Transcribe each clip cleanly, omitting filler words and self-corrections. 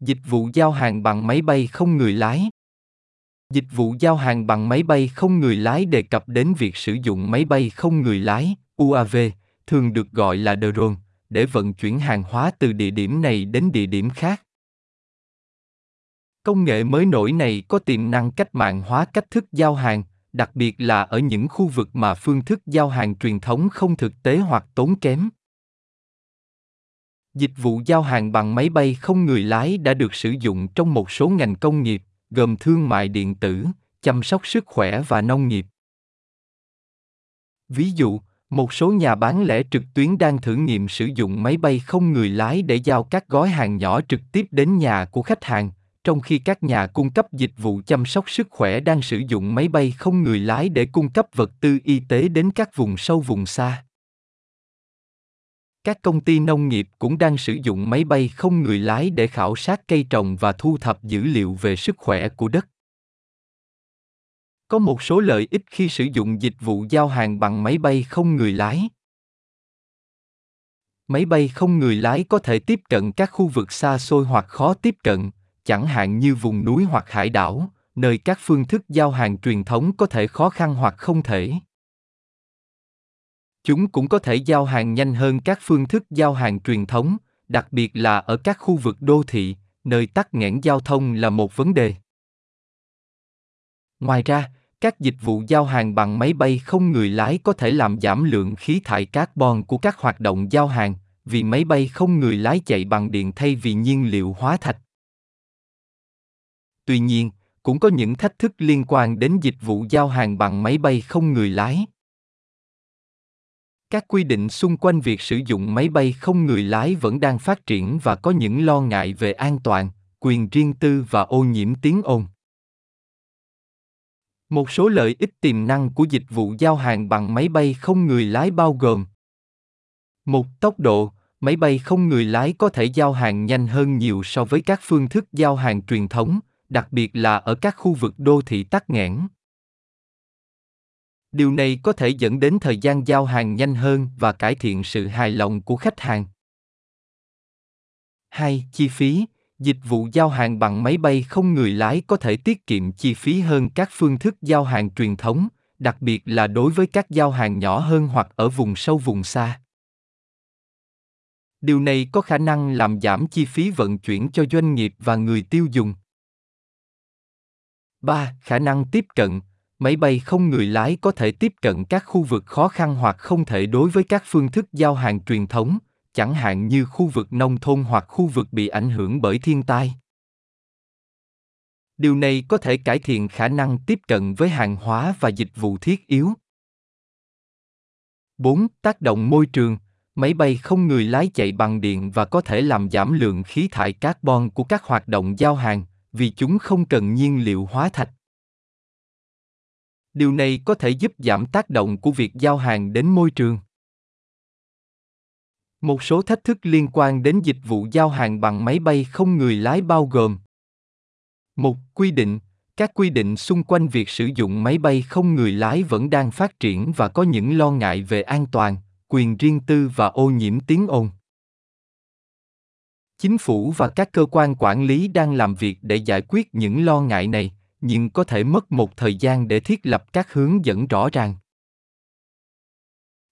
Dịch vụ giao hàng bằng máy bay không người lái. Dịch vụ giao hàng bằng máy bay không người lái đề cập đến việc sử dụng máy bay không người lái, UAV, thường được gọi là drone, để vận chuyển hàng hóa từ địa điểm này đến địa điểm khác. Công nghệ mới nổi này có tiềm năng cách mạng hóa cách thức giao hàng, đặc biệt là ở những khu vực mà phương thức giao hàng truyền thống không thực tế hoặc tốn kém. Dịch vụ giao hàng bằng máy bay không người lái đã được sử dụng trong một số ngành công nghiệp, gồm thương mại điện tử, chăm sóc sức khỏe và nông nghiệp. Ví dụ, một số nhà bán lẻ trực tuyến đang thử nghiệm sử dụng máy bay không người lái để giao các gói hàng nhỏ trực tiếp đến nhà của khách hàng, trong khi các nhà cung cấp dịch vụ chăm sóc sức khỏe đang sử dụng máy bay không người lái để cung cấp vật tư y tế đến các vùng sâu vùng xa. Các công ty nông nghiệp cũng đang sử dụng máy bay không người lái để khảo sát cây trồng và thu thập dữ liệu về sức khỏe của đất. Có một số lợi ích khi sử dụng dịch vụ giao hàng bằng máy bay không người lái. Máy bay không người lái có thể tiếp cận các khu vực xa xôi hoặc khó tiếp cận, chẳng hạn như vùng núi hoặc hải đảo, nơi các phương thức giao hàng truyền thống có thể khó khăn hoặc không thể. Chúng cũng có thể giao hàng nhanh hơn các phương thức giao hàng truyền thống, đặc biệt là ở các khu vực đô thị, nơi tắc nghẽn giao thông là một vấn đề. Ngoài ra, các dịch vụ giao hàng bằng máy bay không người lái có thể làm giảm lượng khí thải carbon của các hoạt động giao hàng, vì máy bay không người lái chạy bằng điện thay vì nhiên liệu hóa thạch. Tuy nhiên, cũng có những thách thức liên quan đến dịch vụ giao hàng bằng máy bay không người lái. Các quy định xung quanh việc sử dụng máy bay không người lái vẫn đang phát triển và có những lo ngại về an toàn, quyền riêng tư và ô nhiễm tiếng ồn. Một số lợi ích tiềm năng của dịch vụ giao hàng bằng máy bay không người lái bao gồm: 1. Tốc độ. Máy bay không người lái có thể giao hàng nhanh hơn nhiều so với các phương thức giao hàng truyền thống, đặc biệt là ở các khu vực đô thị tắc nghẽn. Điều này có thể dẫn đến thời gian giao hàng nhanh hơn và cải thiện sự hài lòng của khách hàng. 2. Chi phí. Dịch vụ giao hàng bằng máy bay không người lái có thể tiết kiệm chi phí hơn các phương thức giao hàng truyền thống, đặc biệt là đối với các giao hàng nhỏ hơn hoặc ở vùng sâu vùng xa. Điều này có khả năng làm giảm chi phí vận chuyển cho doanh nghiệp và người tiêu dùng. 3. Khả năng tiếp cận. Máy bay không người lái có thể tiếp cận các khu vực khó khăn hoặc không thể đối với các phương thức giao hàng truyền thống, chẳng hạn như khu vực nông thôn hoặc khu vực bị ảnh hưởng bởi thiên tai. Điều này có thể cải thiện khả năng tiếp cận với hàng hóa và dịch vụ thiết yếu. 4. Tác động môi trường. Máy bay không người lái chạy bằng điện và có thể làm giảm lượng khí thải carbon của các hoạt động giao hàng, vì chúng không cần nhiên liệu hóa thạch. Điều này có thể giúp giảm tác động của việc giao hàng đến môi trường. Một số thách thức liên quan đến dịch vụ giao hàng bằng máy bay không người lái bao gồm: 1. Quy định. Các quy định xung quanh việc sử dụng máy bay không người lái vẫn đang phát triển và có những lo ngại về an toàn, quyền riêng tư và ô nhiễm tiếng ồn. Chính phủ và các cơ quan quản lý đang làm việc để giải quyết những lo ngại này, nhưng có thể mất một thời gian để thiết lập các hướng dẫn rõ ràng.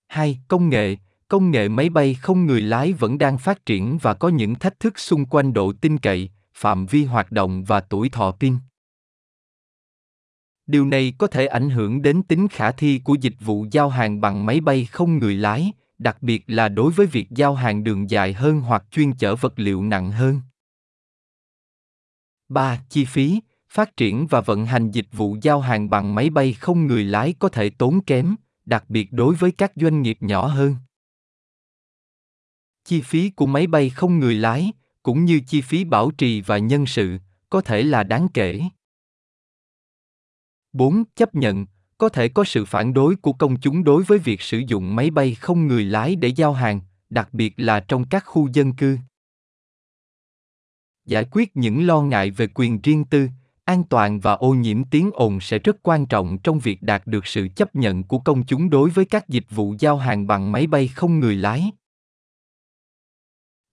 2. Công nghệ. Công nghệ máy bay không người lái vẫn đang phát triển và có những thách thức xung quanh độ tin cậy, phạm vi hoạt động và tuổi thọ pin. Điều này có thể ảnh hưởng đến tính khả thi của dịch vụ giao hàng bằng máy bay không người lái, đặc biệt là đối với việc giao hàng đường dài hơn hoặc chuyên chở vật liệu nặng hơn. 3. Chi phí. Phát triển và vận hành dịch vụ giao hàng bằng máy bay không người lái có thể tốn kém, đặc biệt đối với các doanh nghiệp nhỏ hơn. Chi phí của máy bay không người lái, cũng như chi phí bảo trì và nhân sự, có thể là đáng kể. 4. Chấp nhận. Có thể có sự phản đối của công chúng đối với việc sử dụng máy bay không người lái để giao hàng, đặc biệt là trong các khu dân cư. Giải quyết những lo ngại về quyền riêng tư, an toàn và ô nhiễm tiếng ồn sẽ rất quan trọng trong việc đạt được sự chấp nhận của công chúng đối với các dịch vụ giao hàng bằng máy bay không người lái.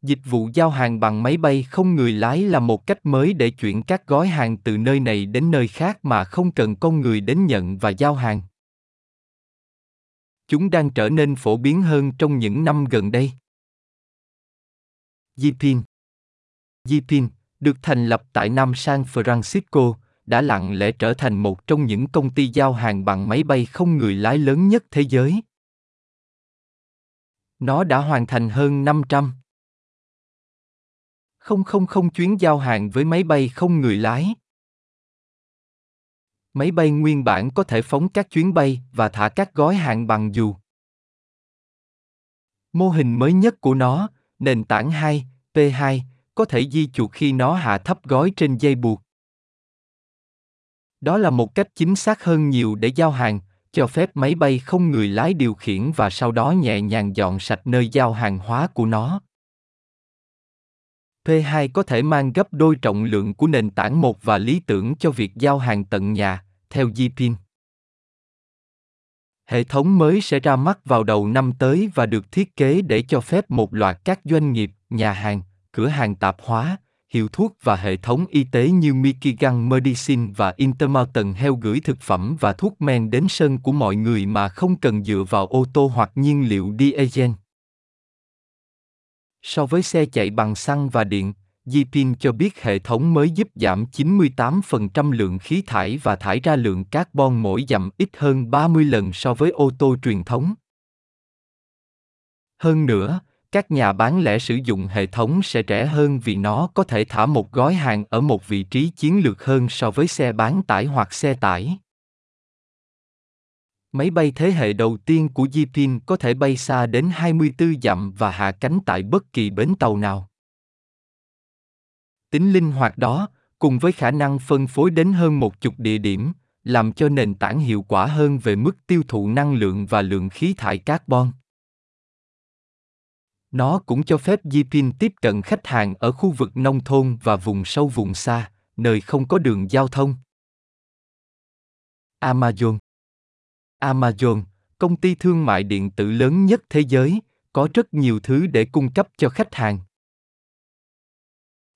Dịch vụ giao hàng bằng máy bay không người lái là một cách mới để chuyển các gói hàng từ nơi này đến nơi khác mà không cần con người đến nhận và giao hàng. Chúng đang trở nên phổ biến hơn trong những năm gần đây. J-PIN được thành lập tại Nam San Francisco, đã lặng lẽ trở thành một trong những công ty giao hàng bằng máy bay không người lái lớn nhất thế giới. Nó đã hoàn thành hơn 500,000 chuyến giao hàng với máy bay không người lái. Máy bay nguyên bản có thể phóng các chuyến bay và thả các gói hàng bằng dù. Mô hình mới nhất của nó, nền tảng 2, P2, có thể di chuột khi nó hạ thấp gói trên dây buộc. Đó là một cách chính xác hơn nhiều để giao hàng, cho phép máy bay không người lái điều khiển và sau đó nhẹ nhàng dọn sạch nơi giao hàng hóa của nó. P2 có thể mang gấp đôi trọng lượng của nền tảng 1 và lý tưởng cho việc giao hàng tận nhà, theo J-PIN. Hệ thống mới sẽ ra mắt vào đầu năm tới và được thiết kế để cho phép một loạt các doanh nghiệp, nhà hàng, cửa hàng tạp hóa, hiệu thuốc và hệ thống y tế như Michigan Medicine và Intermountain Health gửi thực phẩm và thuốc men đến sân của mọi người mà không cần dựa vào ô tô hoặc nhiên liệu diesel. So với xe chạy bằng xăng và điện, J-PIN cho biết hệ thống mới giúp giảm 98% lượng khí thải và thải ra lượng carbon mỗi dặm ít hơn 30 lần so với ô tô truyền thống. Hơn nữa, các nhà bán lẻ sử dụng hệ thống sẽ rẻ hơn vì nó có thể thả một gói hàng ở một vị trí chiến lược hơn so với xe bán tải hoặc xe tải. Máy bay thế hệ đầu tiên của J-PIN có thể bay xa đến 24 dặm và hạ cánh tại bất kỳ bến tàu nào. Tính linh hoạt đó, cùng với khả năng phân phối đến hơn 10 địa điểm, làm cho nền tảng hiệu quả hơn về mức tiêu thụ năng lượng và lượng khí thải carbon. Nó cũng cho phép J-PIN tiếp cận khách hàng ở khu vực nông thôn và vùng sâu vùng xa, nơi không có đường giao thông. Amazon, công ty thương mại điện tử lớn nhất thế giới, có rất nhiều thứ để cung cấp cho khách hàng.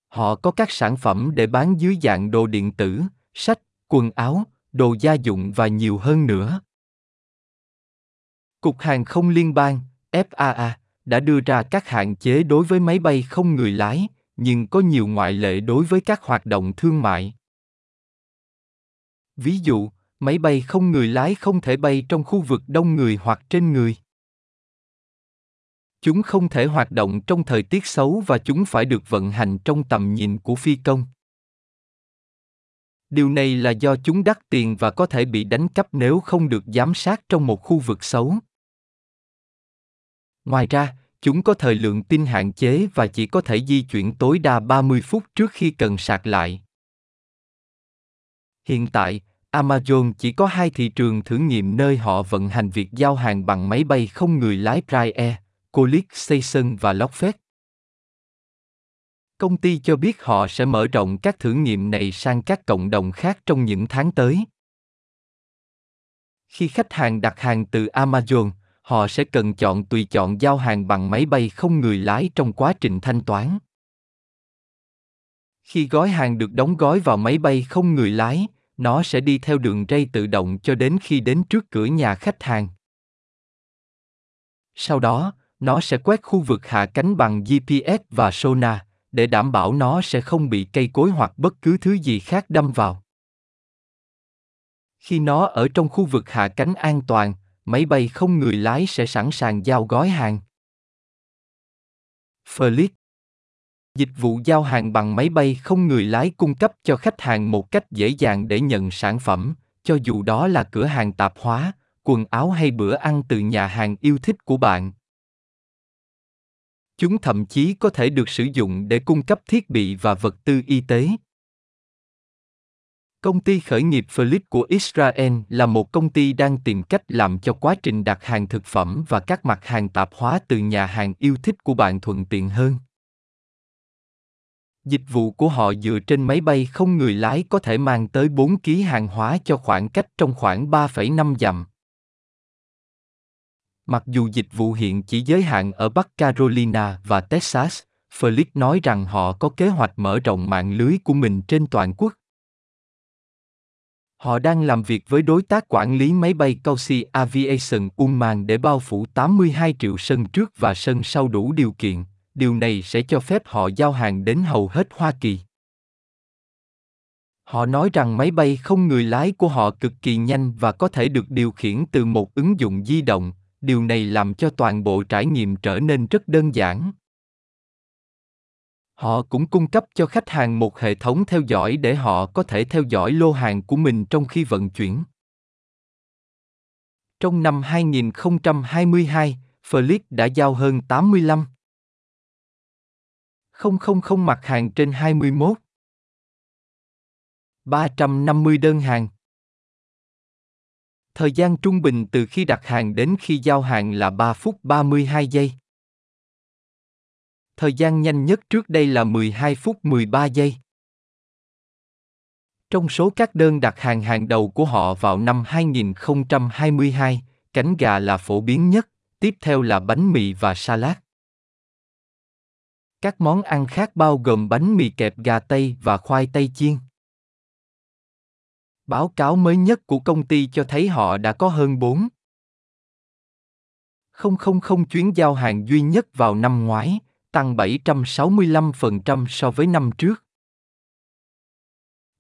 Họ có các sản phẩm để bán dưới dạng đồ điện tử, sách, quần áo, đồ gia dụng và nhiều hơn nữa. Cục Hàng không Liên bang, FAA, đã đưa ra các hạn chế đối với máy bay không người lái, nhưng có nhiều ngoại lệ đối với các hoạt động thương mại. Ví dụ, máy bay không người lái không thể bay trong khu vực đông người hoặc trên người. Chúng không thể hoạt động trong thời tiết xấu và chúng phải được vận hành trong tầm nhìn của phi công. Điều này là do chúng đắt tiền và có thể bị đánh cắp nếu không được giám sát trong một khu vực xấu. Ngoài ra, chúng có thời lượng pin hạn chế và chỉ có thể di chuyển tối đa 30 phút trước khi cần sạc lại. Hiện tại, Amazon chỉ có 2 thị trường thử nghiệm nơi họ vận hành việc giao hàng bằng máy bay không người lái: Prime Air, Colix Saison và Lockford. Công ty cho biết họ sẽ mở rộng các thử nghiệm này sang các cộng đồng khác trong những tháng tới. Khi khách hàng đặt hàng từ Amazon, họ sẽ cần tùy chọn giao hàng bằng máy bay không người lái trong quá trình thanh toán. Khi gói hàng được đóng gói vào máy bay không người lái, nó sẽ đi theo đường ray tự động cho đến khi đến trước cửa nhà khách hàng. Sau đó, nó sẽ quét khu vực hạ cánh bằng GPS và sonar để đảm bảo nó sẽ không bị cây cối hoặc bất cứ thứ gì khác đâm vào. Khi nó ở trong khu vực hạ cánh an toàn, máy bay không người lái sẽ sẵn sàng giao gói hàng. Felix, dịch vụ giao hàng bằng máy bay không người lái cung cấp cho khách hàng một cách dễ dàng để nhận sản phẩm, cho dù đó là cửa hàng tạp hóa, quần áo hay bữa ăn từ nhà hàng yêu thích của bạn. Chúng thậm chí có thể được sử dụng để cung cấp thiết bị và vật tư y tế. Công ty khởi nghiệp Felix của Israel là một công ty đang tìm cách làm cho quá trình đặt hàng thực phẩm và các mặt hàng tạp hóa từ nhà hàng yêu thích của bạn thuận tiện hơn. Dịch vụ của họ dựa trên máy bay không người lái có thể mang tới 4 kg hàng hóa cho khoảng cách trong khoảng 3,5 dặm. Mặc dù dịch vụ hiện chỉ giới hạn ở Bắc Carolina và Texas, Felix nói rằng họ có kế hoạch mở rộng mạng lưới của mình trên toàn quốc. Họ đang làm việc với đối tác quản lý máy bay Kausi Aviation Unmanned để bao phủ 82 triệu sân trước và sân sau đủ điều kiện. Điều này sẽ cho phép họ giao hàng đến hầu hết Hoa Kỳ. Họ nói rằng máy bay không người lái của họ cực kỳ nhanh và có thể được điều khiển từ một ứng dụng di động. Điều này làm cho toàn bộ trải nghiệm trở nên rất đơn giản. Họ cũng cung cấp cho khách hàng một hệ thống theo dõi để họ có thể theo dõi lô hàng của mình trong khi vận chuyển. Trong năm 2022, Felix đã giao hơn 85,000 mặt hàng trên 21,350 đơn hàng. Thời gian trung bình từ khi đặt hàng đến khi giao hàng là 3 phút 32 giây. Thời gian nhanh nhất trước đây là 12 phút 13 giây. Trong số các đơn đặt hàng hàng đầu của họ vào năm 2022, cánh gà là phổ biến nhất, tiếp theo là bánh mì và salad. Các món ăn khác bao gồm bánh mì kẹp gà Tây và khoai tây chiên. Báo cáo mới nhất của công ty cho thấy họ đã có hơn 4,000 chuyến giao hàng duy nhất vào năm ngoái, tăng 765% so với năm trước.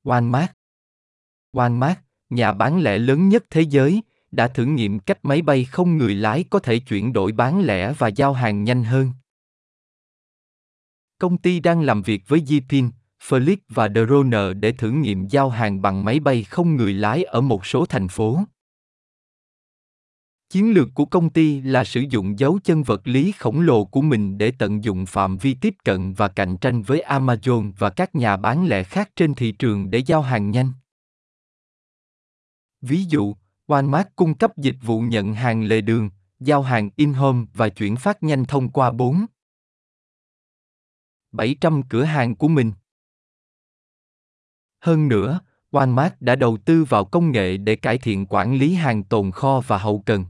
Walmart, nhà bán lẻ lớn nhất thế giới, đã thử nghiệm cách máy bay không người lái có thể chuyển đổi bán lẻ và giao hàng nhanh hơn. Công ty đang làm việc với J-PIN, Felix và Droner để thử nghiệm giao hàng bằng máy bay không người lái ở một số thành phố. Chiến lược của công ty là sử dụng dấu chân vật lý khổng lồ của mình để tận dụng phạm vi tiếp cận và cạnh tranh với Amazon và các nhà bán lẻ khác trên thị trường để giao hàng nhanh. Ví dụ, Walmart cung cấp dịch vụ nhận hàng lề đường, giao hàng in-home và chuyển phát nhanh thông qua 4,700 cửa hàng của mình. Hơn nữa, Walmart đã đầu tư vào công nghệ để cải thiện quản lý hàng tồn kho và hậu cần.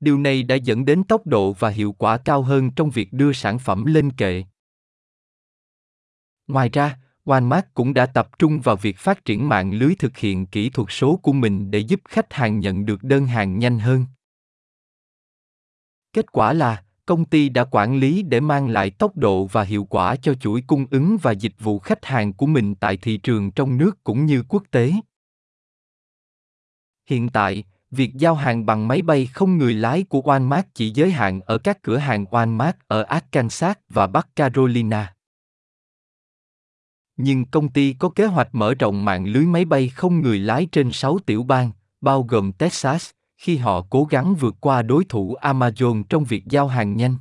Điều này đã dẫn đến tốc độ và hiệu quả cao hơn trong việc đưa sản phẩm lên kệ. Ngoài ra, Walmart cũng đã tập trung vào việc phát triển mạng lưới thực hiện kỹ thuật số của mình để giúp khách hàng nhận được đơn hàng nhanh hơn. Kết quả là, công ty đã quản lý để mang lại tốc độ và hiệu quả cho chuỗi cung ứng và dịch vụ khách hàng của mình tại thị trường trong nước cũng như quốc tế. Hiện tại, việc giao hàng bằng máy bay không người lái của Walmart chỉ giới hạn ở các cửa hàng Walmart ở Arkansas và Bắc Carolina. Nhưng công ty có kế hoạch mở rộng mạng lưới máy bay không người lái trên 6 tiểu bang, bao gồm Texas, khi họ cố gắng vượt qua đối thủ Amazon trong việc giao hàng nhanh.